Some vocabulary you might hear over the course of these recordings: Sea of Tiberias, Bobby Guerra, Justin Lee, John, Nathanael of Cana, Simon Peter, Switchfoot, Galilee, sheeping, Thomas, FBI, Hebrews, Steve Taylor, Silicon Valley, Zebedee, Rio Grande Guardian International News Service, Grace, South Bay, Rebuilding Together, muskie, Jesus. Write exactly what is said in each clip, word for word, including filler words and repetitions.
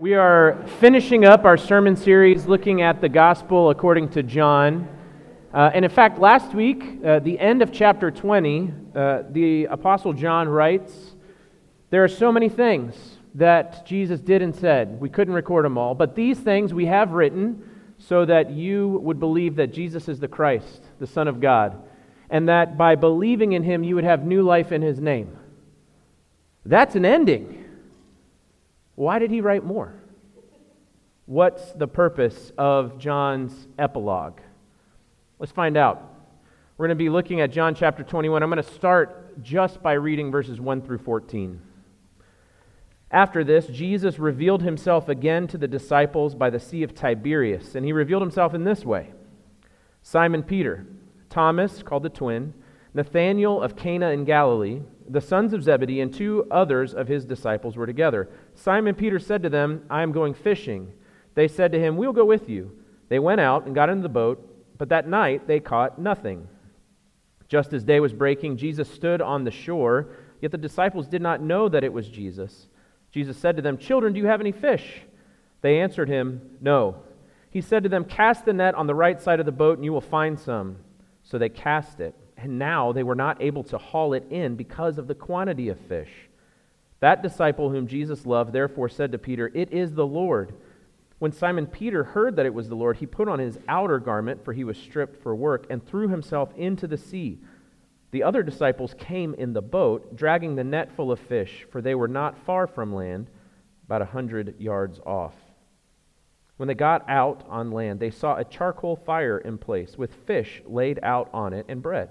We are finishing up our sermon series looking at the gospel according to John. Uh, and in fact, last week, uh, the end of chapter twenty, uh, the Apostle John writes, there are so many things that Jesus did and said. We couldn't record them all, but these things we have written so that you would believe that Jesus is the Christ, the Son of God, and that by believing in him, you would have new life in his name. That's an ending. Why did he write more? What's the purpose of John's epilogue? Let's find out. We're going to be looking at John chapter twenty-one. I'm going to start just by reading verses one through fourteen. After this, Jesus revealed himself again to the disciples by the Sea of Tiberias, and he revealed himself in this way. Simon Peter, Thomas, called the twin, Nathanael of Cana in Galilee, the sons of Zebedee, and two others of his disciples were together. Simon Peter said to them, I am going fishing. They said to him, we'll go with you. They went out and got into the boat, but that night they caught nothing. Just as day was breaking, Jesus stood on the shore, yet the disciples did not know that it was Jesus. Jesus said to them, children, do you have any fish? They answered him, no. He said to them, cast the net on the right side of the boat and you will find some. So they cast it, and now they were not able to haul it in because of the quantity of fish. That disciple whom Jesus loved therefore said to Peter, it is the Lord. When Simon Peter heard that it was the Lord, he put on his outer garment, for he was stripped for work, and threw himself into the sea. The other disciples came in the boat, dragging the net full of fish, for they were not far from land, about a hundred yards off. When they got out on land, they saw a charcoal fire in place, with fish laid out on it and bread.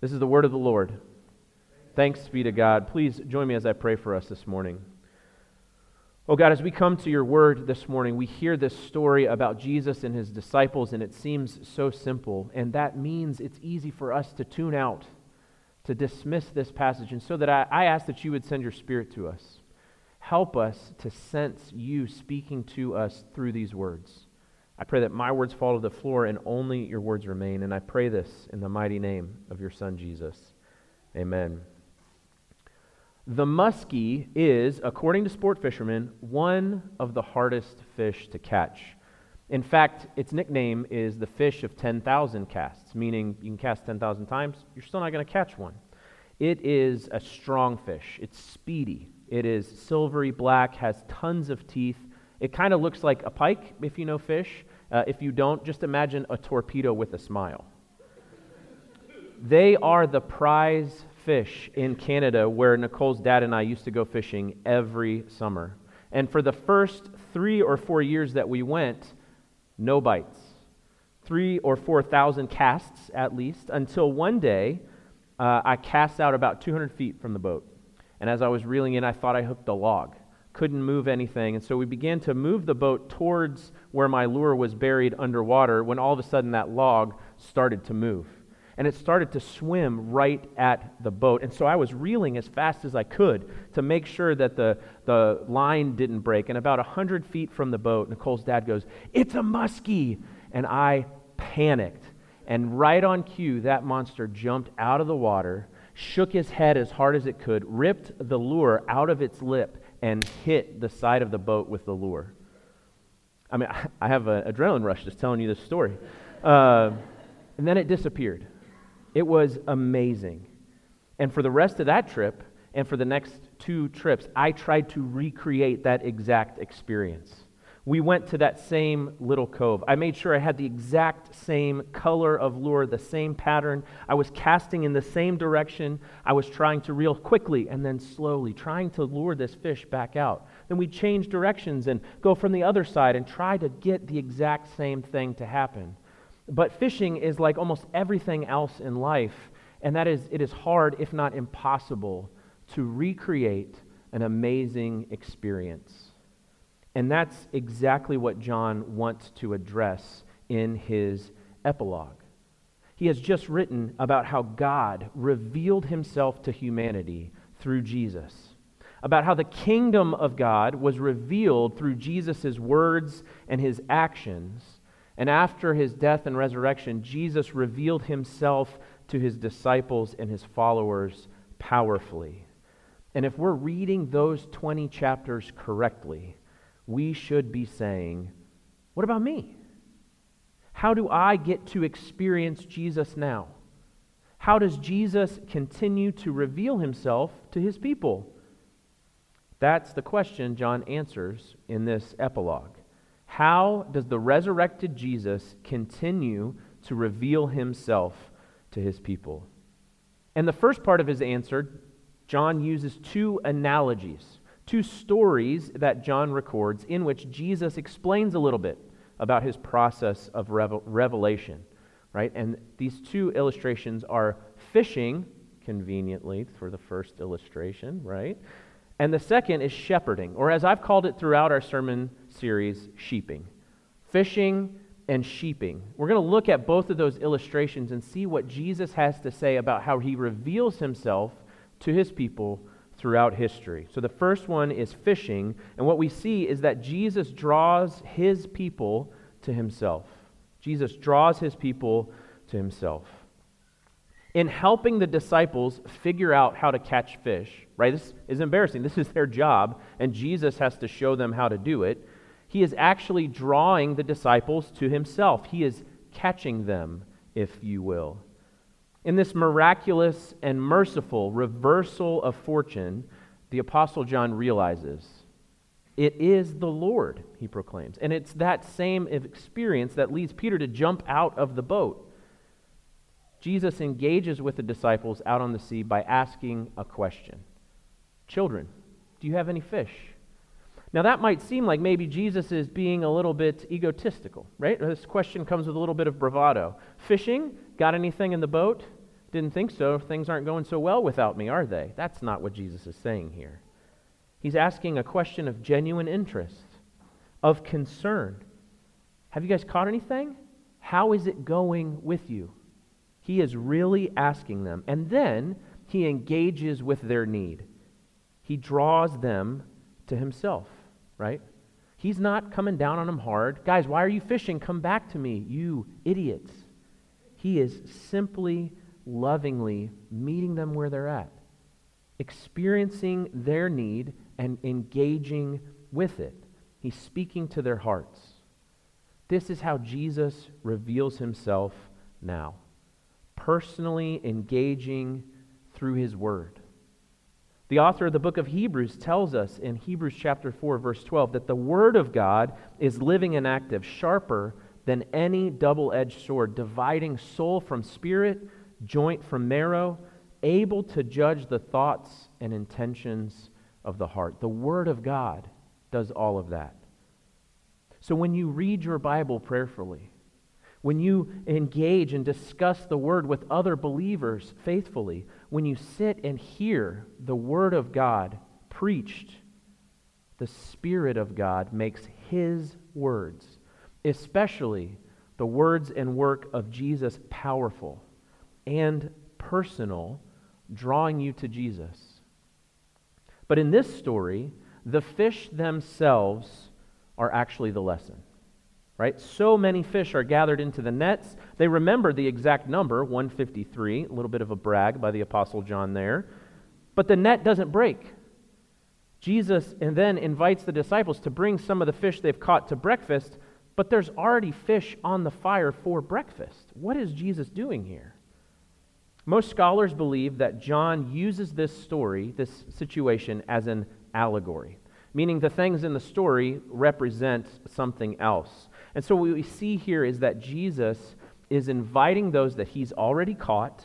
This is the word of the Lord. Thanks be to God. Please join me as I pray for us this morning. Oh God, as we come to your word this morning, we hear this story about Jesus and his disciples, and it seems so simple. And that means it's easy for us to tune out, to dismiss this passage. And so that I, I ask that you would send your Spirit to us. Help us to sense you speaking to us through these words. I pray that my words fall to the floor and only your words remain. And I pray this in the mighty name of your Son, Jesus. Amen. The muskie is, according to sport fishermen, one of the hardest fish to catch. In fact, its nickname is the fish of ten thousand casts, meaning you can cast ten thousand times, you're still not going to catch one. It is a strong fish. It's speedy. It is silvery black, has tons of teeth. It kind of looks like a pike, if you know fish. Uh, if you don't, just imagine a torpedo with a smile. They are the prize fish in Canada, where Nicole's dad and I used to go fishing every summer. And for the first three or four years that we went, no bites. Three or four thousand casts at least, until one day uh, I cast out about two hundred feet from the boat. And as I was reeling in, I thought I hooked a log. Couldn't move anything. And so we began to move the boat towards where my lure was buried underwater, when all of a sudden that log started to move. And it started to swim right at the boat. And so I was reeling as fast as I could to make sure that the, the line didn't break. And about one hundred feet from the boat, Nicole's dad goes, it's a muskie! And I panicked. And right on cue, that monster jumped out of the water, shook his head as hard as it could, ripped the lure out of its lip, and hit the side of the boat with the lure. I mean, I have an adrenaline rush just telling you this story. Uh, and then it disappeared. It was amazing. And for the rest of that trip, and for the next two trips, I tried to recreate that exact experience. We went to that same little cove. I made sure I had the exact same color of lure, the same pattern. I was casting in the same direction. I was trying to reel quickly and then slowly, trying to lure this fish back out. Then we'd change directions and go from the other side and try to get the exact same thing to happen. But fishing is like almost everything else in life, and that is, it is hard, if not impossible, to recreate an amazing experience. And that's exactly what John wants to address in his epilogue. He has just written about how God revealed himself to humanity through Jesus, about how the kingdom of God was revealed through Jesus' words and his actions. And after his death and resurrection, Jesus revealed himself to his disciples and his followers powerfully. And if we're reading those twenty chapters correctly, we should be saying, what about me? How do I get to experience Jesus now? How does Jesus continue to reveal himself to his people? That's the question John answers in this epilogue. How does the resurrected Jesus continue to reveal himself to his people? And the first part of his answer, John uses two analogies. Two stories that John records in which Jesus explains a little bit about his process of revelation, right? And these two illustrations are fishing, conveniently, for the first illustration, right? And the second is shepherding, or as I've called it throughout our sermon series, sheeping. Fishing and sheeping. We're going to look at both of those illustrations and see what Jesus has to say about how he reveals himself to his people throughout history. So the first one is fishing, and what we see is that Jesus draws his people to himself. Jesus draws his people to himself. In helping the disciples figure out how to catch fish, right? This is embarrassing. This is their job, and Jesus has to show them how to do it. He is actually drawing the disciples to himself. He is catching them, if you will. In this miraculous and merciful reversal of fortune, the Apostle John realizes, it is the Lord, he proclaims. And it's that same experience that leads Peter to jump out of the boat. Jesus engages with the disciples out on the sea by asking a question. Children, do you have any fish? Now that might seem like maybe Jesus is being a little bit egotistical, right? This question comes with a little bit of bravado. Fishing? Got anything in the boat? Didn't think so. Things aren't going so well without me, are they? That's not what Jesus is saying here. He's asking a question of genuine interest, of concern. Have you guys caught anything? How is it going with you? He is really asking them. And then he engages with their need. He draws them to himself, right? He's not coming down on them hard. Guys, why are you fishing? Come back to me, you idiots. He is simply, lovingly meeting them where they're at, experiencing their need and engaging with it. He's speaking to their hearts. This is how Jesus reveals himself now, personally engaging through his word. The author of the book of Hebrews tells us in Hebrews chapter four, verse twelve, that the word of God is living and active, sharper than any double-edged sword, dividing soul from spirit, joint from marrow, able to judge the thoughts and intentions of the heart. The Word of God does all of that. So when you read your Bible prayerfully, when you engage and discuss the Word with other believers faithfully, when you sit and hear the Word of God preached, the Spirit of God makes His words, especially the words and work of Jesus, powerful and personal, drawing you to Jesus. But in this story, the fish themselves are actually the lesson, right? So many fish are gathered into the nets. They remember the exact number, one fifty-three, a little bit of a brag by the Apostle John there. But the net doesn't break. Jesus and then invites the disciples to bring some of the fish they've caught to breakfast, but there's already fish on the fire for breakfast. What is Jesus doing here? Most scholars believe that John uses this story, this situation, as an allegory, meaning the things in the story represent something else. And so what we see here is that Jesus is inviting those that he's already caught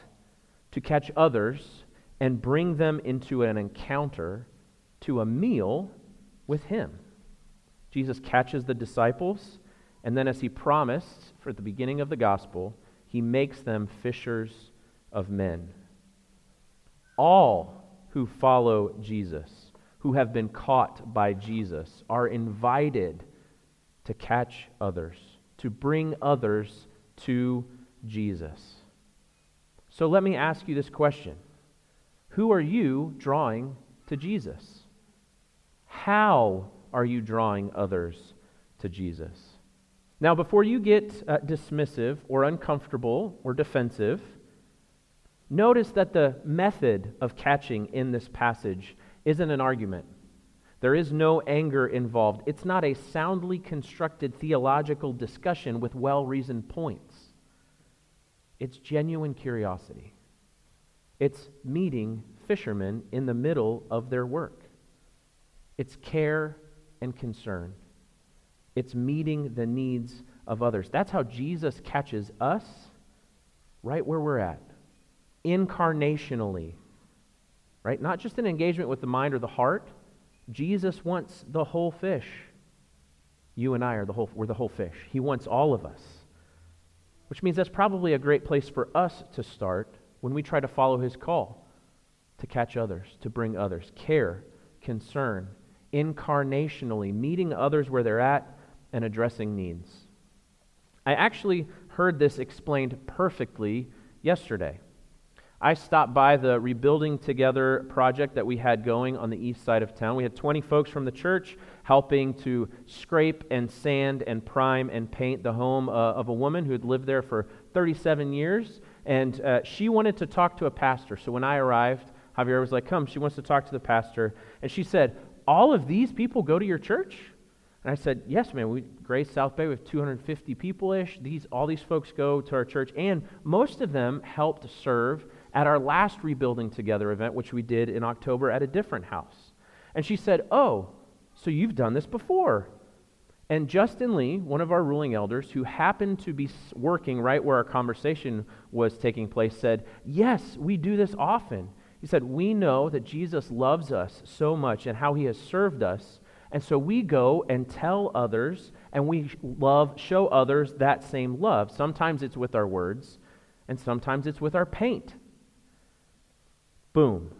to catch others and bring them into an encounter to a meal with him. Jesus catches the disciples, and then as he promised for the beginning of the gospel, he makes them fishers of men. All who follow Jesus who have been caught by Jesus are invited to catch others, to bring others to Jesus. So let me ask you this question. Who are you drawing to Jesus? How are you drawing others to Jesus? Now, before you get uh, dismissive or uncomfortable or defensive, notice that the method of catching in this passage isn't an argument. There is no anger involved. It's not a soundly constructed theological discussion with well-reasoned points. It's genuine curiosity. It's meeting fishermen in the middle of their work. It's care and concern. It's meeting the needs of others. That's how Jesus catches us right where we're at, incarnationally, right? Not just an engagement with the mind or the heart. Jesus wants the whole fish. You and I are the whole, we're the whole fish. He wants all of us, which means that's probably a great place for us to start when we try to follow his call to catch others, to bring others, care, concern, incarnationally, meeting others where they're at and addressing needs. I actually heard this explained perfectly yesterday. I stopped by the Rebuilding Together project that we had going on the east side of town. We had twenty folks from the church helping to scrape and sand and prime and paint the home uh, of a woman who had lived there for thirty-seven years. And uh, she wanted to talk to a pastor. So when I arrived, Javier was like, come, she wants to talk to the pastor. And she said, all of these people go to your church? And I said, yes, man, we Grace, South Bay, we have two hundred fifty people-ish. These, all these folks go to our church, and most of them helped serve at our last Rebuilding Together event, which we did in October at a different house. And she said, oh, so you've done this before. And Justin Lee, one of our ruling elders, who happened to be working right where our conversation was taking place, said, yes, we do this often. He said, we know that Jesus loves us so much and how he has served us, and so we go and tell others, and we love, show others that same love. Sometimes it's with our words, and sometimes it's with our paint. Boom.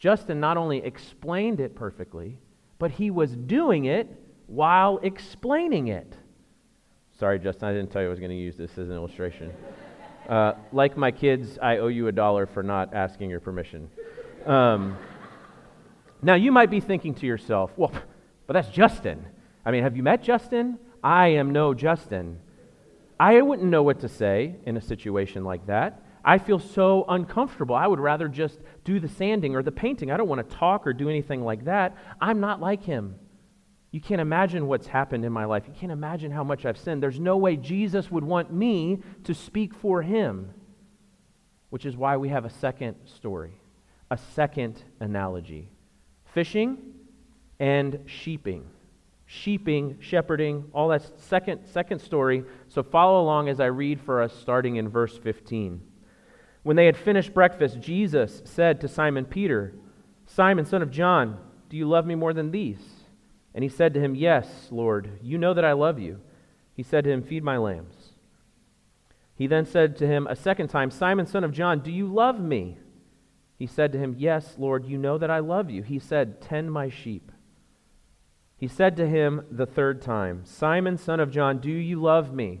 Justin not only explained it perfectly, but he was doing it while explaining it. Sorry, Justin, I didn't tell you I was going to use this as an illustration. Uh, like my kids, I owe you a dollar for not asking your permission. Um, now, you might be thinking to yourself, well, but that's Justin. I mean, have you met Justin? I am no Justin. I wouldn't know what to say in a situation like that. I feel so uncomfortable. I would rather just do the sanding or the painting. I don't want to talk or do anything like that. I'm not like him. You can't imagine what's happened in my life. You can't imagine how much I've sinned. There's no way Jesus would want me to speak for him, which is why we have a second story, a second analogy. Fishing and sheeping. Sheeping, shepherding, all that second, second story. So follow along as I read for us starting in verse fifteen. When they had finished breakfast, Jesus said to Simon Peter, Simon, son of John, do you love me more than these? And he said to him, yes, Lord, you know that I love you. He said to him, feed my lambs. He then said to him a second time, Simon, son of John, do you love me? He said to him, yes, Lord, you know that I love you. He said, tend my sheep. He said to him the third time, Simon, son of John, do you love me?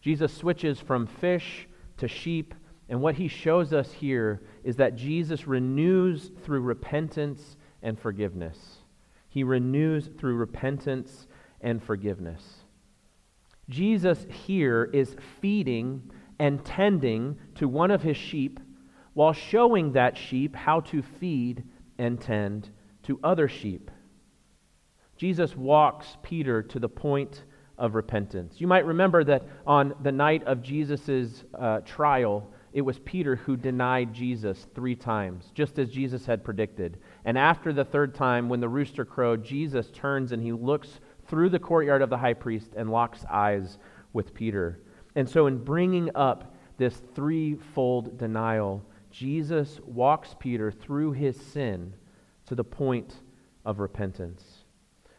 Jesus switches from fish to sheep, and what he shows us here is that Jesus renews through repentance and forgiveness. He renews through repentance and forgiveness. Jesus here is feeding and tending to one of his sheep while showing that sheep how to feed and tend to other sheep. Jesus walks Peter to the point of repentance. You might remember that on the night of Jesus' uh, trial, it was Peter who denied Jesus three times, just as Jesus had predicted. And after the third time, when the rooster crowed, Jesus turns and he looks through the courtyard of the high priest and locks eyes with Peter. And so in bringing up this threefold denial, Jesus walks Peter through his sin to the point of repentance.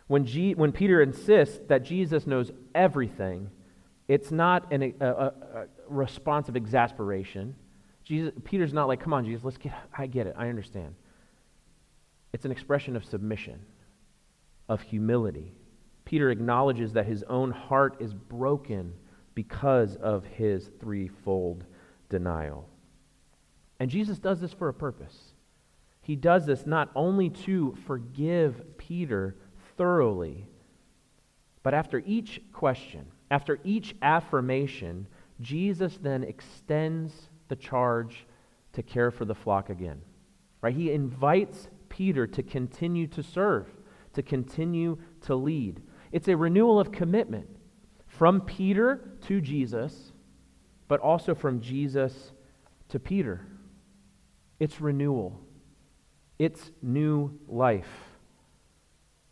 When, G- when Peter insists that Jesus knows everything, it's not an, a, a, a response of exasperation. Jesus, Peter's not like, come on, Jesus, let's get, I get it, I understand. It's an expression of submission, of humility. Peter acknowledges that his own heart is broken because of his threefold denial. And Jesus does this for a purpose. He does this not only to forgive Peter thoroughly, but after each question, after each affirmation, Jesus then extends the charge to care for the flock again. Right? He invites Peter to continue to serve, to continue to lead. It's a renewal of commitment from Peter to Jesus, but also from Jesus to Peter. It's renewal. It's new life.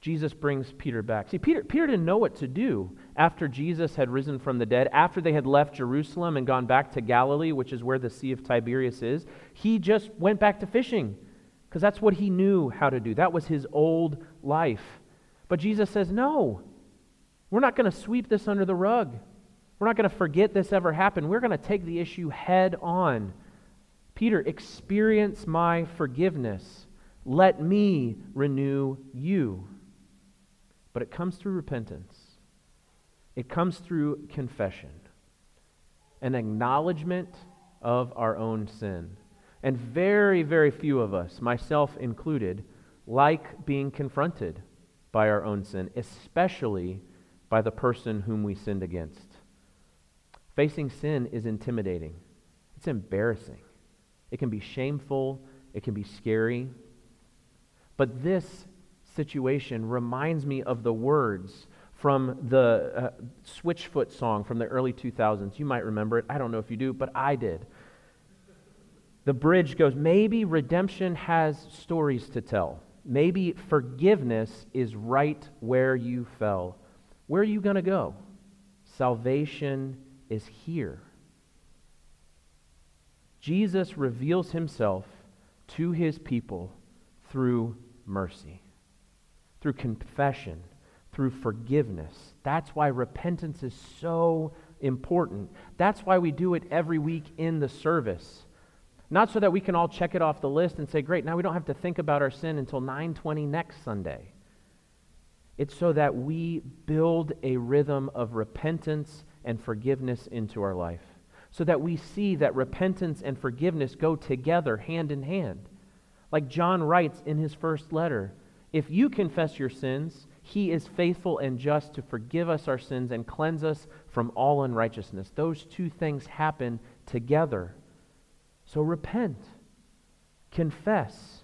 Jesus brings Peter back. See, Peter, Peter didn't know what to do after Jesus had risen from the dead, after they had left Jerusalem and gone back to Galilee, which is where the Sea of Tiberias is. He just went back to fishing because that's what he knew how to do. That was his old life. But Jesus says, no, we're not going to sweep this under the rug. We're not going to forget this ever happened. We're going to take the issue head on. Peter, experience my forgiveness. Let me renew you. But it comes through repentance. It comes through confession, an acknowledgement of our own sin. And very, very few of us, myself included, like being confronted by our own sin, especially by the person whom we sinned against. Facing sin is intimidating. It's embarrassing. It can be shameful. It can be scary. But this situation reminds me of the words from the uh, Switchfoot song from the early two thousands. You might remember it. I don't know if you do, but I did. The bridge goes, maybe redemption has stories to tell. Maybe forgiveness is right where you fell. Where are you going to go? Salvation is here. Jesus reveals himself to his people through mercy, through confession, through forgiveness. That's why repentance is so important. That's why we do it every week in the service. Not so that we can all check it off the list and say, great, now we don't have to think about our sin until nine twenty next Sunday. It's so that we build a rhythm of repentance and forgiveness into our life, so that we see that repentance and forgiveness go together hand in hand. Like John writes in his first letter, if you confess your sins, he is faithful and just to forgive us our sins and cleanse us from all unrighteousness. Those two things happen together. So repent, confess.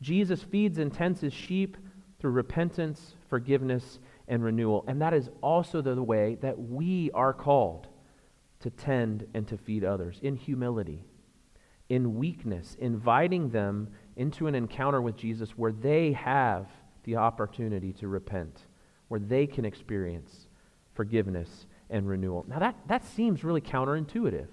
Jesus feeds and tends his sheep through repentance, forgiveness, and renewal. And that is also the way that we are called to tend and to feed others, in humility, in weakness, inviting them into an encounter with Jesus where they have the opportunity to repent, where they can experience forgiveness and renewal. Now that, that seems really counterintuitive.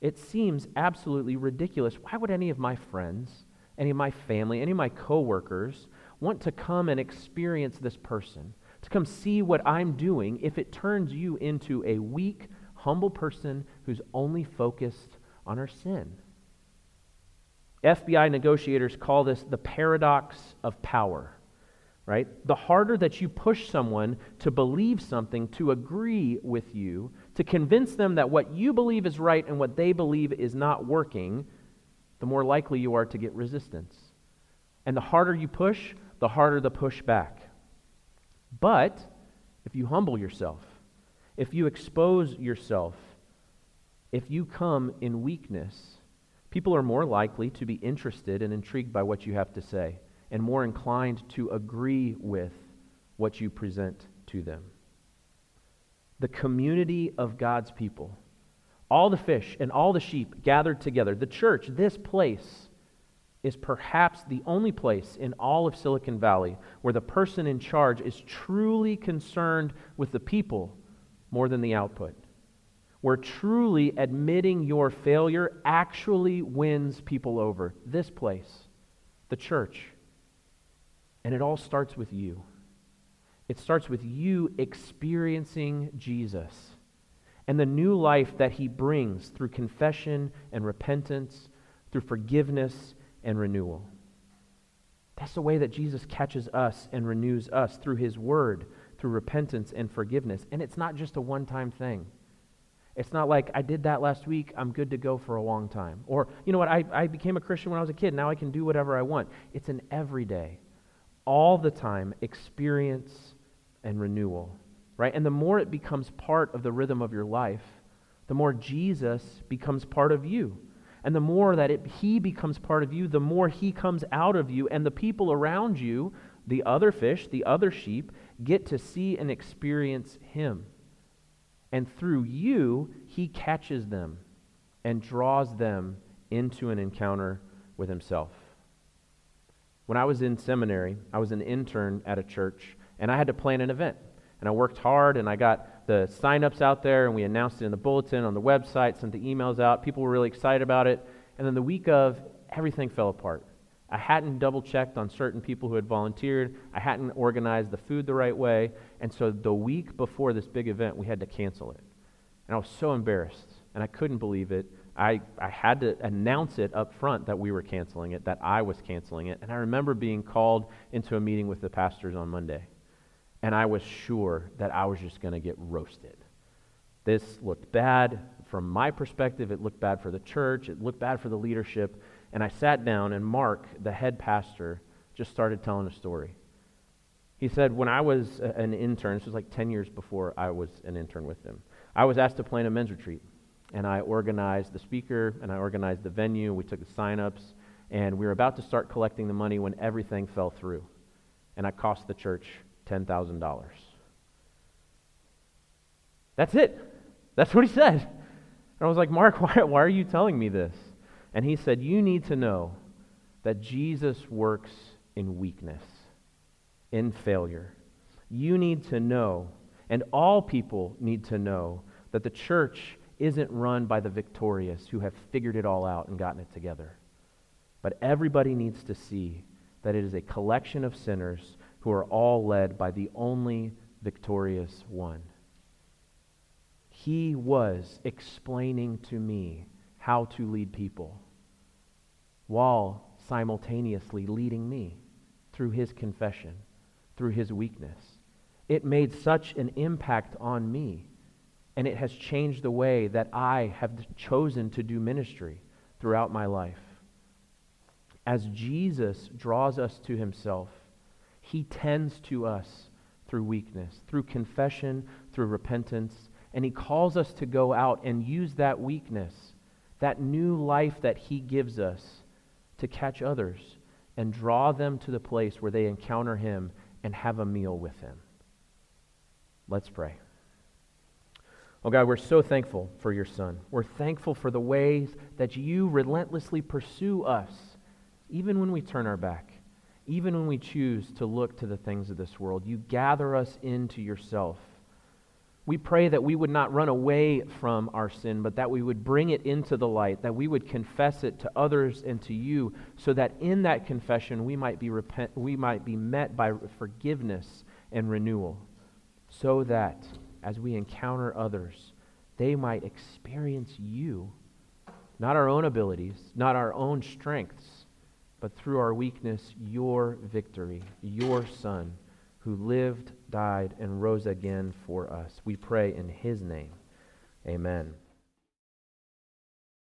It seems absolutely ridiculous. Why would any of my friends, any of my family, any of my coworkers want to come and experience this person, to come see what I'm doing if it turns you into a weak, humble person who's only focused on our sin? F B I negotiators call this the paradox of power, right? The harder that you push someone to believe something, to agree with you, to convince them that what you believe is right and what they believe is not working, the more likely you are to get resistance. And the harder you push, the harder the push back. But if you humble yourself, if you expose yourself, if you come in weakness, people are more likely to be interested and intrigued by what you have to say and more inclined to agree with what you present to them. The community of God's people All the fish and all the sheep gathered together. The church, this place, is perhaps the only place in all of Silicon Valley where the person in charge is truly concerned with the people more than the output. Where truly admitting your failure actually wins people over. This place, the church. And it all starts with you. It starts with you experiencing Jesus and the new life that he brings through confession and repentance, through forgiveness and renewal. That's the way that Jesus catches us and renews us, through his word, through repentance and forgiveness. And it's not just a one-time thing. It's not like, I did that last week, I'm good to go for a long time. Or, you know what, I, I became a Christian when I was a kid, now I can do whatever I want. It's an everyday, all the time experience and renewal, right? And the more it becomes part of the rhythm of your life, the more Jesus becomes part of you. And the more that it, he becomes part of you, the more he comes out of you, and the people around you, the other fish, the other sheep, get to see and experience him. And through you, he catches them and draws them into an encounter with himself. When I was in seminary, I was an intern at a church, and I had to plan an event. And I worked hard, and I got the signups out there, and we announced it in the bulletin, on the website, sent the emails out. People were really excited about it. And then the week of, everything fell apart. I hadn't double-checked on certain people who had volunteered. I hadn't organized the food the right way. And so the week before this big event, we had to cancel it. And I was so embarrassed, and I couldn't believe it. I, I had to announce it up front that we were canceling it, that I was canceling it. And I remember being called into a meeting with the pastors on Monday. And I was sure that I was just going to get roasted. This looked bad. From my perspective, it looked bad for the church. It looked bad for the leadership. And I sat down, and Mark, the head pastor, just started telling a story. He said, when I was an intern, this was like ten years before I was an intern with him, I was asked to plan a men's retreat. And I organized the speaker, and I organized the venue. We took the signups, and we were about to start collecting the money when everything fell through. And I cost the church ten thousand dollars. That's it. That's what he said. And I was like, Mark, why, why are you telling me this? And he said, you need to know that Jesus works in weakness, in failure. You need to know, and all people need to know, that the church isn't run by the victorious who have figured it all out and gotten it together. But everybody needs to see that it is a collection of sinners who are all led by the only victorious one. He was explaining to me how to lead people while simultaneously leading me through his confession, through his weakness. It made such an impact on me, and it has changed the way that I have chosen to do ministry throughout my life. As Jesus draws us to himself, he tends to us through weakness, through confession, through repentance, and he calls us to go out and use that weakness, that new life that he gives us, to catch others and draw them to the place where they encounter him and have a meal with him. Let's pray. Oh God, we're so thankful for your Son. We're thankful for the ways that you relentlessly pursue us, even when we turn our back, even when we choose to look to the things of this world. You gather us into yourself. We pray that we would not run away from our sin, but that we would bring it into the light, that we would confess it to others and to you, so that in that confession we might be repent, we might be met by forgiveness and renewal, so that as we encounter others, they might experience you, not our own abilities, not our own strengths, but through our weakness, your victory, your Son, who lived, died, and rose again for us. We pray in his name. Amen.